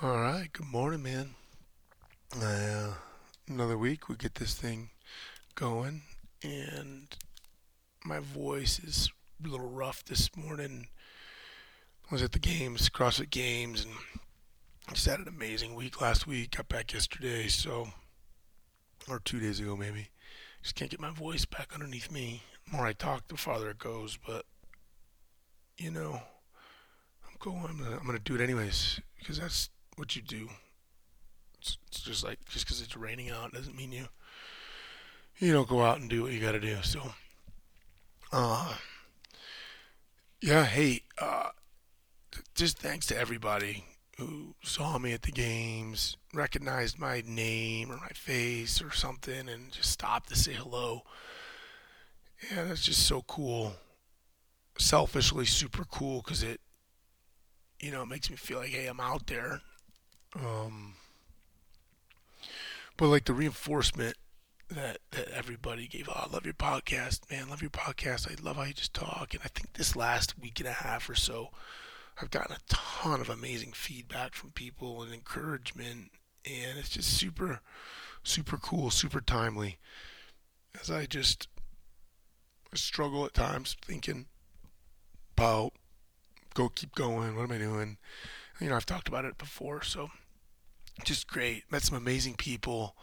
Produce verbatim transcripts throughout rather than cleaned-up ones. All right, good morning, man. Uh, another week, we get this thing going, and my voice is a little rough this morning. I was at the games, CrossFit Games, and just had an amazing week last week. Got back yesterday, so, or two days ago maybe. Just can't get my voice back underneath me. The more I talk, the farther it goes, but, you know, I'm cool. I'm gonna, I'm gonna do it anyways, because that's what you do. It's, it's just like, just because it's raining out doesn't mean you you don't go out and do what you gotta do. So uh yeah hey uh th- just thanks to everybody who saw me at the games, recognized my name or my face or something, and just stopped to say hello. Yeah, that's just so cool. Selfishly super cool, because it you know it makes me feel like, hey, I'm out there. Um, but like the reinforcement that, that everybody gave, oh, I love your podcast, man, love your podcast, I love how you just talk. And I think this last week and a half or so, I've gotten a ton of amazing feedback from people and encouragement, and it's just super, super cool, super timely, as I just struggle at times thinking about, go keep going, what am I doing? You know, I've talked about it before, so just great. Met some amazing people.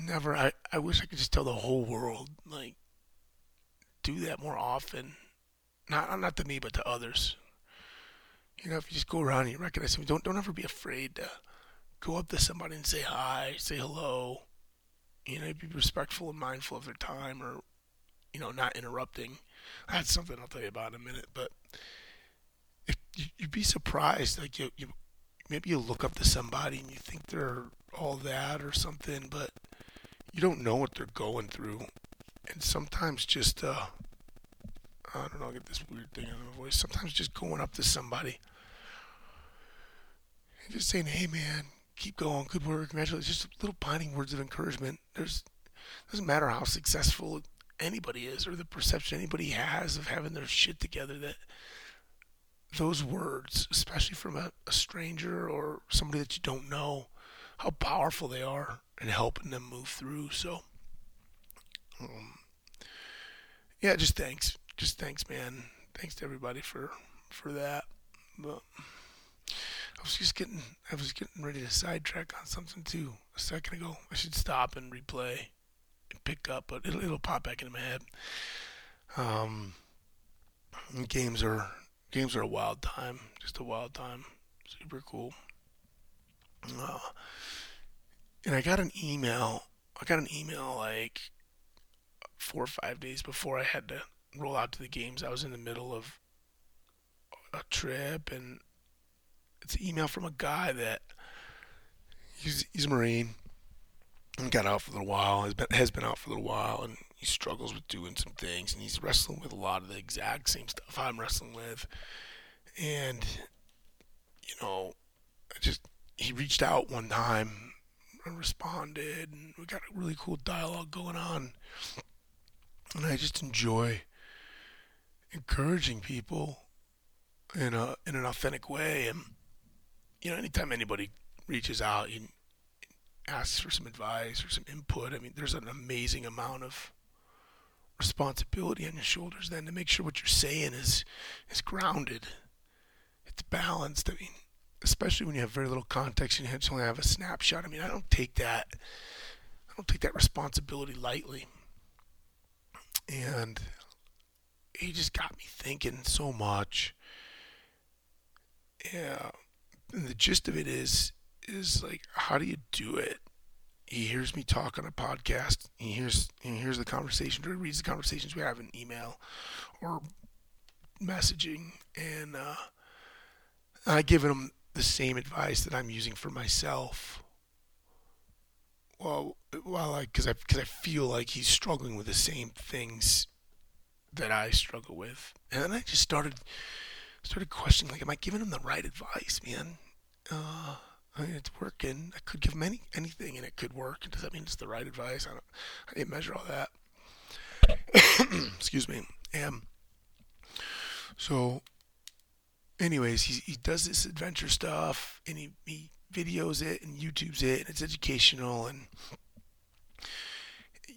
Never, I, I wish I could just tell the whole world, like, do that more often. Not not to me, but to others. You know, if you just go around and you recognize somebody, don't, don't ever be afraid to go up to somebody and say hi, say hello. You know, be respectful and mindful of their time, or, you know, not interrupting. That's something I'll tell you about in a minute, but you'd be surprised, like you, you, maybe you look up to somebody and you think they're all that or something, but you don't know what they're going through. And sometimes just, uh, I don't know, I get this weird thing out of my voice, sometimes just going up to somebody and just saying, hey man, keep going, good work, congratulations, just little binding words of encouragement. There's, doesn't matter how successful anybody is or the perception anybody has of having their shit together, that those words, especially from a, a stranger or somebody that you don't know, how powerful they are in helping them move through. So, um, yeah, just thanks. Just thanks, man. Thanks to everybody for, for that. But I was just getting, I was getting ready to sidetrack on something too a second ago. I should stop and replay and pick up, but it'll, it'll pop back into my head. Um, games are... Games are a wild time, just a wild time, super cool. Uh, and I got an email, I got an email like four or five days before I had to roll out to the games. I was in the middle of a trip, and it's an email from a guy that, he's, he's a Marine, and got out for a little while, has been, has been out for a little while, and he struggles with doing some things, and he's wrestling with a lot of the exact same stuff I'm wrestling with. And, you know, I just, he reached out one time and responded, and we got a really cool dialogue going on. And I just enjoy encouraging people in a, in an authentic way. And, you know, anytime anybody reaches out and asks for some advice or some input, I mean, there's an amazing amount of responsibility on your shoulders then to make sure what you're saying is is grounded, it's balanced. I mean, especially when you have very little context and you only have a snapshot. I mean, I don't take that I don't take that responsibility lightly. And he just got me thinking so much. Yeah, and the gist of it is is like, how do you do it? He hears me talk on a podcast. He hears he hears the conversation, or he reads the conversations we have in email or messaging, and uh, I give him the same advice that I'm using for myself. Well, well, like, because I because I feel like he's struggling with the same things that I struggle with, and then I just started started questioning, like, am I giving him the right advice, man? Uh, I mean, it's working. I could give them any, anything, and it could work. Does that mean it's the right advice? I don't. I didn't measure all that. Excuse me. Um. So, anyways, he he does this adventure stuff, and he, he videos it and YouTube's it and it's educational, and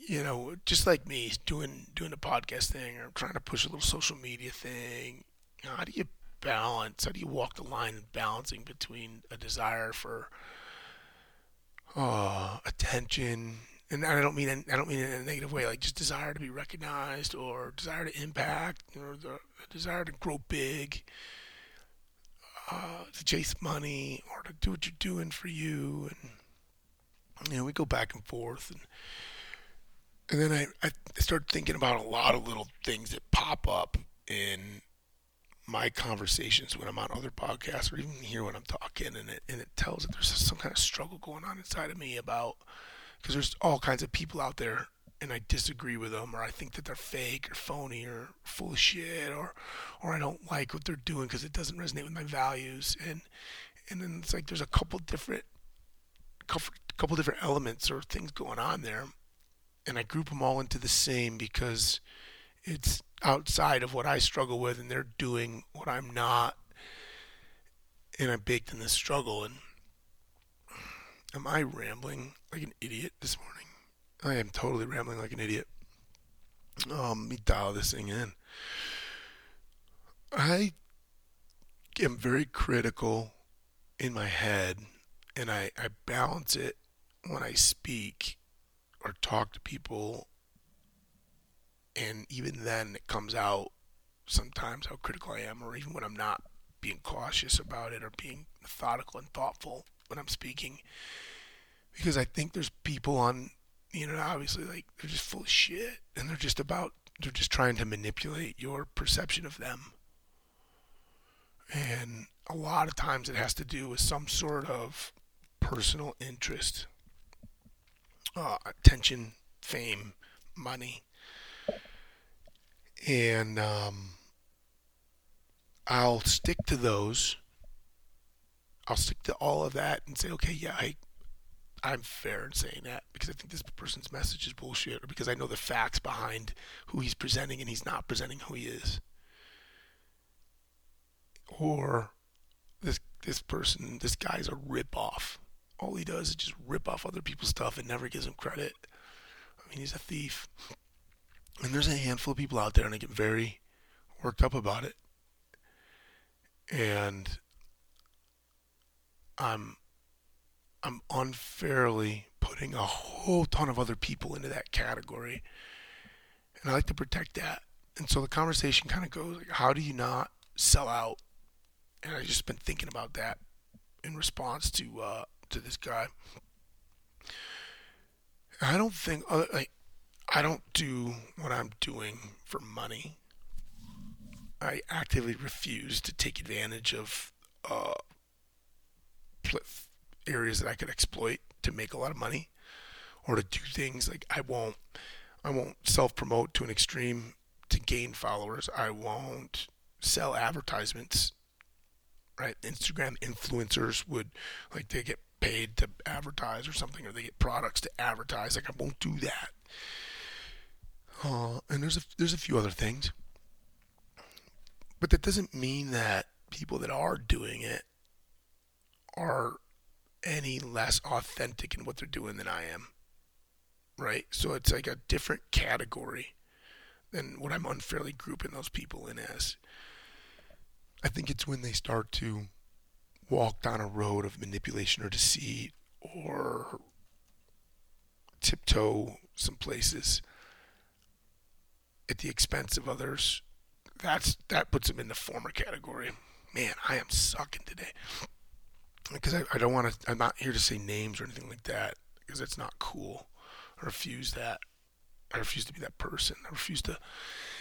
you know, just like me doing doing a podcast thing or trying to push a little social media thing. How do you balance? How do you walk the line in balancing between a desire for uh, attention? And I don't mean I don't mean it in a negative way, like just desire to be recognized or desire to impact or the desire to grow big, uh, to chase money or to do what you're doing for you. And you know, we go back and forth, and and then I I start thinking about a lot of little things that pop up in my conversations when I'm on other podcasts or even here when I'm talking, and it and it tells that there's some kind of struggle going on inside of me about. Because there's all kinds of people out there, and I disagree with them, or I think that they're fake or phony or full of shit, or or I don't like what they're doing because it doesn't resonate with my values. And and then it's like there's a couple different couple, couple different elements or things going on there, and I group them all into the same because it's outside of what I struggle with, and they're doing what I'm not, and I'm baked in this struggle. And am I rambling like an idiot this morning? I am totally rambling like an idiot. Um, let me dial this thing in. I am very critical in my head, and I, I balance it when I speak or talk to people. And even then it comes out sometimes how critical I am, or even when I'm not being cautious about it or being methodical and thoughtful when I'm speaking, because I think there's people on, you know, obviously, like, they're just full of shit, and they're just about, they're just trying to manipulate your perception of them. And a lot of times it has to do with some sort of personal interest, uh, attention, fame, money. And um, I'll stick to those. I'll stick to all of that and say, okay, yeah, I, I'm fair in saying that because I think this person's message is bullshit, or because I know the facts behind who he's presenting and he's not presenting who he is. Or this this person, this guy's a ripoff. All he does is just rip off other people's stuff and never gives them credit. I mean, he's a thief. And there's a handful of people out there, and I get very worked up about it. And I'm I'm unfairly putting a whole ton of other people into that category, and I like to protect that. And so the conversation kind of goes, like, how do you not sell out? And I've just been thinking about that in response to uh, to this guy. I don't think other, like, I don't do what I'm doing for money. I actively refuse to take advantage of uh, areas that I could exploit to make a lot of money, or to do things like I won't, I won't self-promote to an extreme to gain followers. I won't sell advertisements. Right? Instagram influencers would, like, they get paid to advertise or something, or they get products to advertise. Like, I won't do that. Uh, and there's a there's a few other things, but that doesn't mean that people that are doing it are any less authentic in what they're doing than I am, right? So it's like a different category than what I'm unfairly grouping those people in as. I think it's when they start to walk down a road of manipulation or deceit, or tiptoe some places at the expense of others. That's that puts them in the former category. Man, I am sucking today. Because I, I don't want to, I'm not here to say names or anything like that, because that's not cool. I refuse that. I refuse to be that person. I refuse to,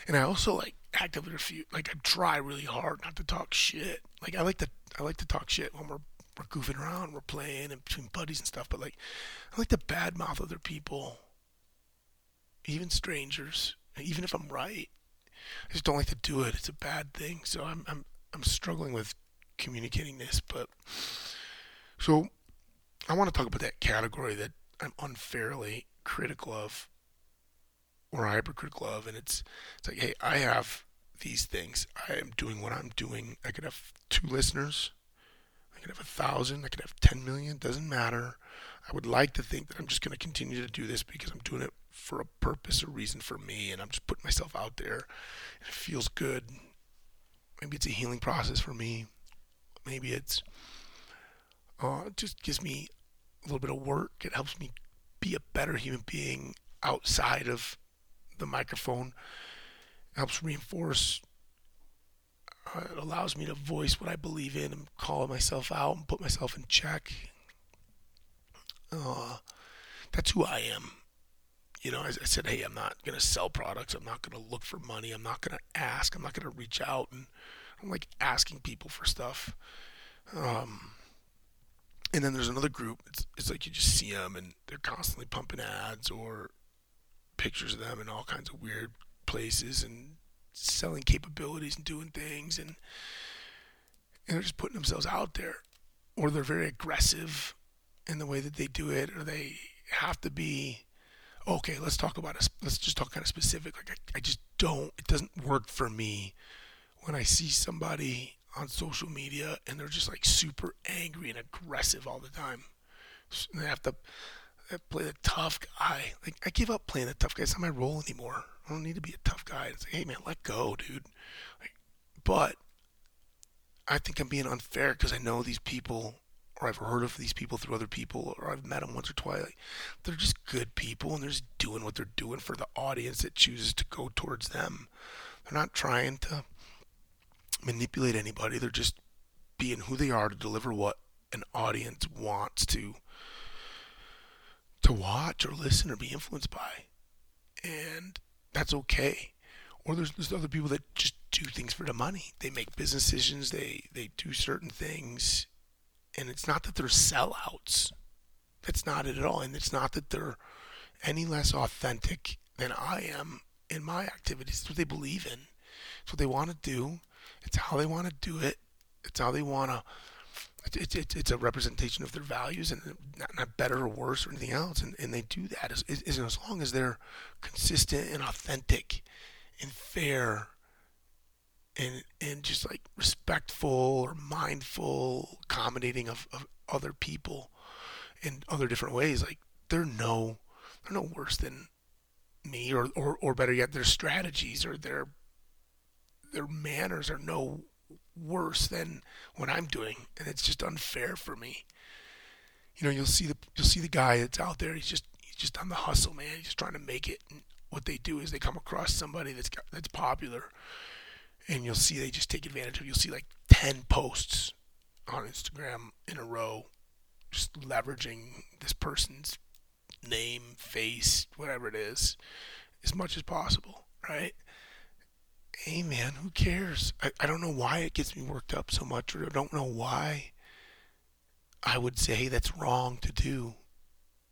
and I also, like, actively refuse, like, I try really hard not to talk shit. Like, I like to, I like to talk shit when we're, we're goofing around, we're playing, and between buddies and stuff, but, like, I like to badmouth other people, even strangers, even if I'm right. I just don't like to do it. It's a bad thing, so I'm, I'm, I'm struggling with communicating this, but so I want to talk about that category that I'm unfairly critical of, or hypercritical of, and it's it's like, hey, I have these things. I am doing what I'm doing. I could have two listeners. I I could have a thousand, I could have ten million, doesn't matter. I would like to think that I'm just going to continue to do this because I'm doing it for a purpose, a reason for me, and I'm just putting myself out there. And it feels good. Maybe it's a healing process for me. Maybe it's uh, it just gives me a little bit of work. It helps me be a better human being outside of the microphone. It helps reinforce. Uh, it allows me to voice what I believe in and call myself out and put myself in check. Uh, that's who I am. You know, I, I said, hey, I'm not going to sell products. I'm not going to look for money. I'm not going to ask. I'm not going to reach out. And I'm like asking people for stuff. Um, and then there's another group. It's, it's like you just see them and they're constantly pumping ads or pictures of them in all kinds of weird places and selling capabilities and doing things. And, and they're just putting themselves out there. Or they're very aggressive in the way that they do it, or they have to be. Okay, let's talk about it. Let's just talk kind of specific. Like I, I just don't. It doesn't work for me when I see somebody on social media and they're just like super angry and aggressive all the time. And they have to they have to play the tough guy. Like I give up playing the tough guy. It's not my role anymore. I don't need to be a tough guy. It's like, hey man, let go, dude. Like, but I think I'm being unfair because I know these people. Or I've heard of these people through other people, or I've met them once or twice. Like, they're just good people, and they're just doing what they're doing for the audience that chooses to go towards them. They're not trying to manipulate anybody. They're just being who they are to deliver what an audience wants to to watch or listen or be influenced by. And that's okay. Or there's, there's other people that just do things for the money. They make business decisions. They, they do certain things. And it's not that they're sellouts. That's not it at all. And it's not that they're any less authentic than I am in my activities. It's what they believe in. It's what they want to do. It's how they want to do it. It's how they want to. It's, it's, it's a representation of their values, and not, not better or worse or anything else. And, and they do that as, as, as long as they're consistent and authentic and fair. And and just like respectful or mindful, accommodating of, of other people in other different ways. Like they're no they're no worse than me, or, or, or better yet, their strategies or their their manners are no worse than what I'm doing. And it's just unfair for me. You know, you'll see the you'll see the guy that's out there, he's just he's just on the hustle, man. He's just trying to make it, and what they do is they come across somebody that's got, that's popular. And you'll see they just take advantage of it. You'll see like ten posts on Instagram in a row just leveraging this person's name, face, whatever it is, as much as possible, right? Hey, man, who cares? I, I don't know why it gets me worked up so much, or I don't know why I would say, hey, that's wrong to do,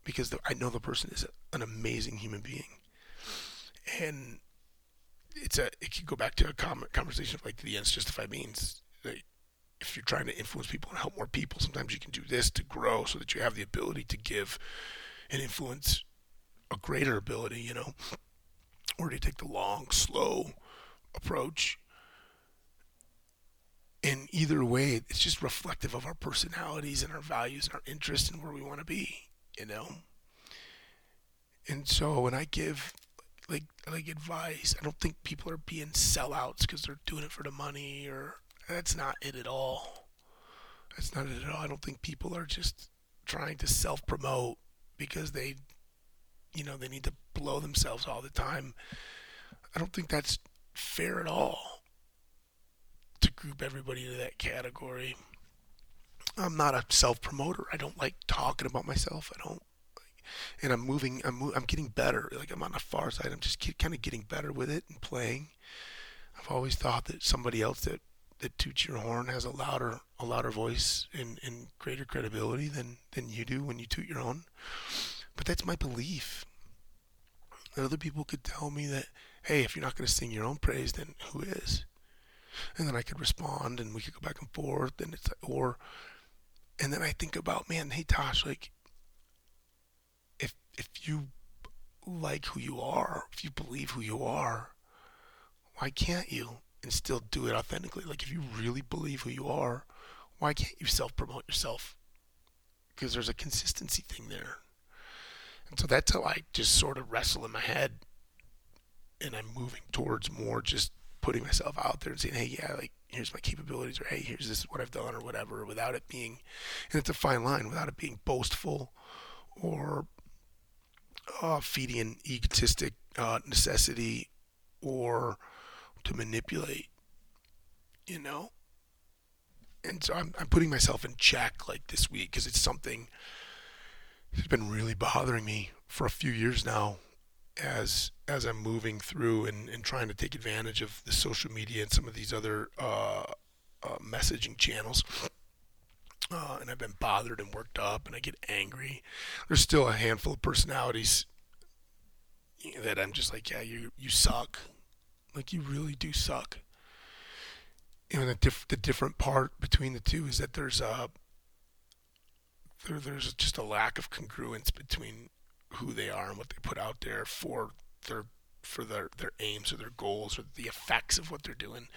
because the, I know the person is a, an amazing human being. And It's a. It could go back to a conversation of like the ends justify means. Like if you're trying to influence people and help more people, sometimes you can do this to grow so that you have the ability to give and influence a greater ability, you know, or to take the long, slow approach. And either way, it's just reflective of our personalities and our values and our interests and where we want to be, you know. And so when I give. Like like advice, I don't think people are being sellouts because they're doing it for the money, or that's not it at all. That's not it at all. I don't think people are just trying to self-promote because they, you know, they need to blow themselves all the time. I don't think that's fair at all to group everybody into that category. I'm not a self-promoter. I don't like talking about myself. I don't. And I'm moving, I'm mo- I'm getting better. Like I'm on the far side. I'm just kind of getting better with it and playing. I've always thought that somebody else that, that toots your horn has a louder a louder voice and, and greater credibility than, than you do when you toot your own. But that's my belief. And other people could tell me that, hey, if you're not going to sing your own praise, then who is? And then I could respond, and we could go back and forth. And it's like, or, and then I think about, man, hey Tosh, like. If you like who you are, if you believe who you are, why can't you and still do it authentically? Like if you really believe who you are, Why can't you self-promote yourself? Because there's a consistency thing there. And so that's how I just sort of wrestle in my head. And I'm moving towards more just putting myself out there and saying, hey, yeah, like, here's my capabilities, or hey, here's this is what I've done, or whatever, without it being, and it's a fine line, without it being boastful or uh, feeding an egotistic uh, necessity or to manipulate, you know? And so I'm, I'm putting myself in check like this week, because it's something that's been really bothering me for a few years now, as as I'm moving through and, and trying to take advantage of the social media and some of these other uh, uh, messaging channels. Uh, and I've been bothered and worked up, and I get angry. There's still a handful of personalities that I'm just like, yeah, you you suck. Like, you really do suck. You know, the, diff- the different part between the two is that there's a, there, there's just a lack of congruence between who they are and what they put out there for their for their, their aims or their goals or the effects of what they're doing.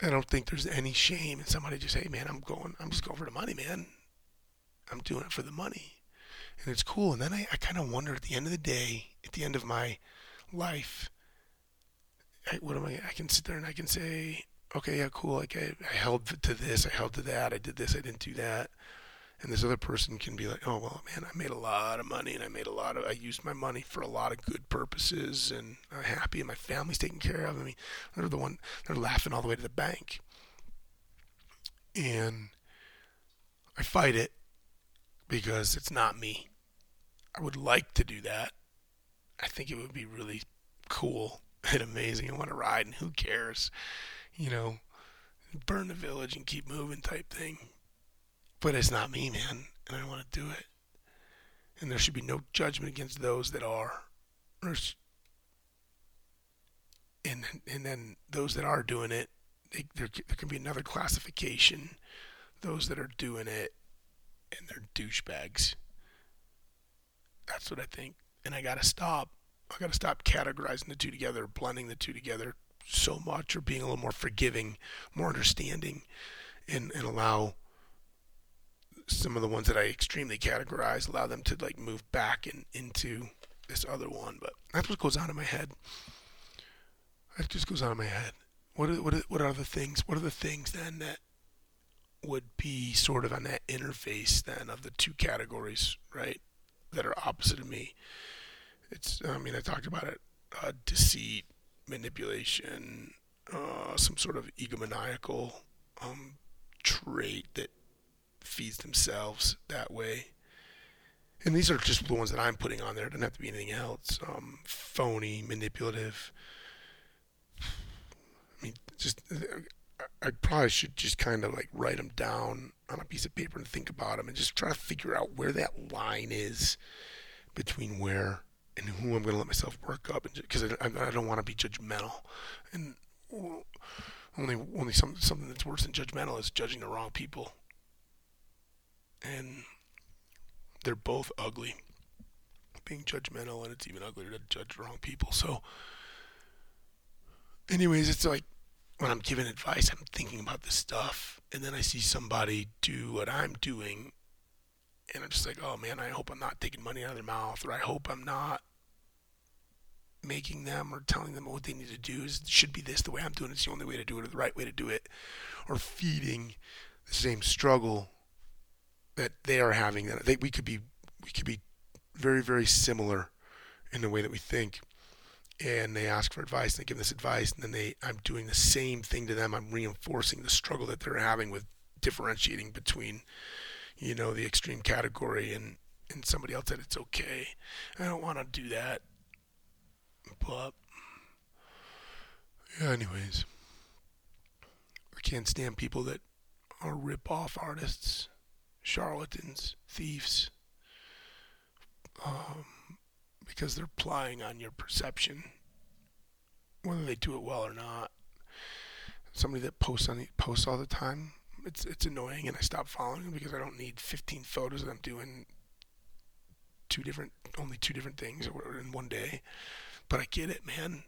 I don't think there's any shame in somebody just, hey man, I'm going I'm just going for the money, man. I'm doing it for the money. And it's cool. And then I, I kinda wonder at the end of the day, at the end of my life, I, what am I I can sit there and I can say, okay, yeah, cool, like I, I held to this, I held to that, I did this, I didn't do that. And this other person can be like, oh, well, man, I made a lot of money, and I made a lot of, I used my money for a lot of good purposes, and I'm happy, and my family's taken care of. I mean, they're the one, they're laughing all the way to the bank. And I fight it because it's not me. I would like to do that. I think it would be really cool and amazing. I want to ride, and who cares? You know, burn the village and keep moving type thing. But it's not me, man, and I don't want to do it. And there should be no judgment against those that are. And and then those that are doing it, they, there, there can be another classification. Those that are doing it, and they're douchebags. That's what I think. And I got to stop. I got to stop categorizing the two together, blending the two together so much, or being a little more forgiving, more understanding, and, and allow some of the ones that I extremely categorize, allow them to like move back and in, into this other one. But that's what goes on in my head. That just goes on in my head. What are, what are, what are the things, what are the things then that would be sort of on that interface then of the two categories, right? That are opposite of me. It's, I mean, I talked about it, uh, deceit, manipulation, uh, some sort of egomaniacal, um, trait that feeds themselves that way. And these are just the ones that I'm putting on there. It doesn't have to be anything else. Um, phony, manipulative. I mean, just, I probably should just kind of like write them down on a piece of paper and think about them and just try to figure out where that line is between where and who I'm going to let myself work up, and because I, I don't want to be judgmental. And only only some, something that's worse than judgmental is judging the wrong people. And they're both ugly. Being judgmental, and it's even uglier to judge the wrong people. So anyways, it's like when I'm giving advice, I'm thinking about this stuff, and then I see somebody do what I'm doing, and I'm just like, oh man, I hope I'm not taking money out of their mouth, or I hope I'm not making them or telling them what they need to do. It should be this, the way I'm doing it, it's the only way to do it, or the right way to do it, or feeding the same struggle that they are having. That they, we could be, we could be very, very similar in the way that we think. And they ask for advice, and they give this advice, and then they, I'm doing the same thing to them. I'm reinforcing the struggle that they're having with differentiating between, you know, the extreme category and, and somebody else that it's okay. I don't want to do that. But yeah, anyways, I can't stand people that are rip-off artists. Charlatans, thieves, um, because they're plying on your perception, whether they do it well or not. Somebody that posts on the, posts all the time, it's it's annoying, and I stop following them because I don't need fifteen photos of them doing two different, only two different things in one day. But I get it, man.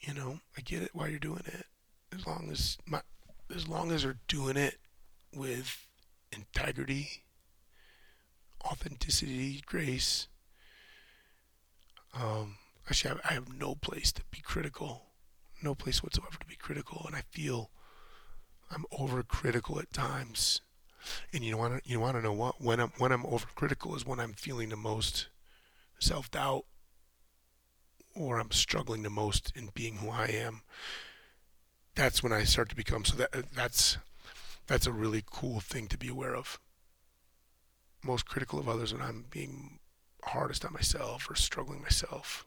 You know, I get it why you're doing it. As long as my as long as they're doing it with integrity, authenticity, grace. Um, actually, I have no place to be critical, no place whatsoever to be critical, and I feel I'm overcritical at times. And you want to you want to know what? When I'm when I'm overcritical is when I'm feeling the most self-doubt, or I'm struggling the most in being who I am. That's when I start to become. So that that's that's a really cool thing to be aware of. Most critical of others when I'm being hardest on myself or struggling myself.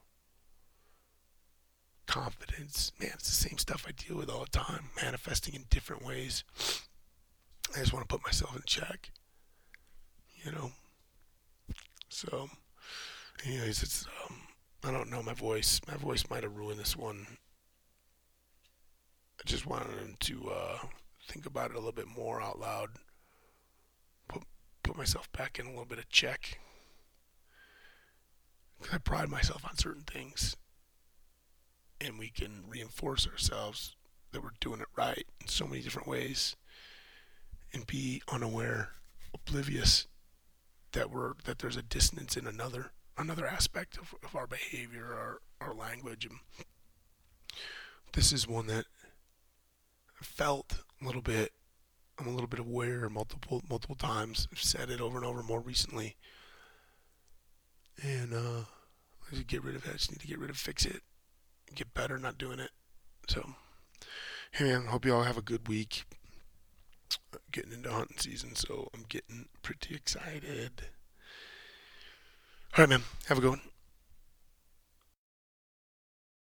Confidence, man, it's the same stuff I deal with all the time, manifesting in different ways. I just want to put myself in check, you know. So, anyways, it's um, I don't know my voice. My voice might have ruined this one. I just wanted to uh, think about it a little bit more out loud. Put put myself back in a little bit of check. Because I pride myself on certain things, and we can reinforce ourselves that we're doing it right in so many different ways. And be unaware, oblivious that we're that there's a dissonance in another another aspect of, of our behavior, our our language. And this is one that I felt a little bit. I'm a little bit aware multiple multiple times. I've said it over and over more recently, and uh, I should get rid of it. I just need to get rid of, fix it, get better, not doing it. So, hey man, hope you all have a good week. Getting into hunting season, so I'm getting pretty excited. All right, man. Have a good one.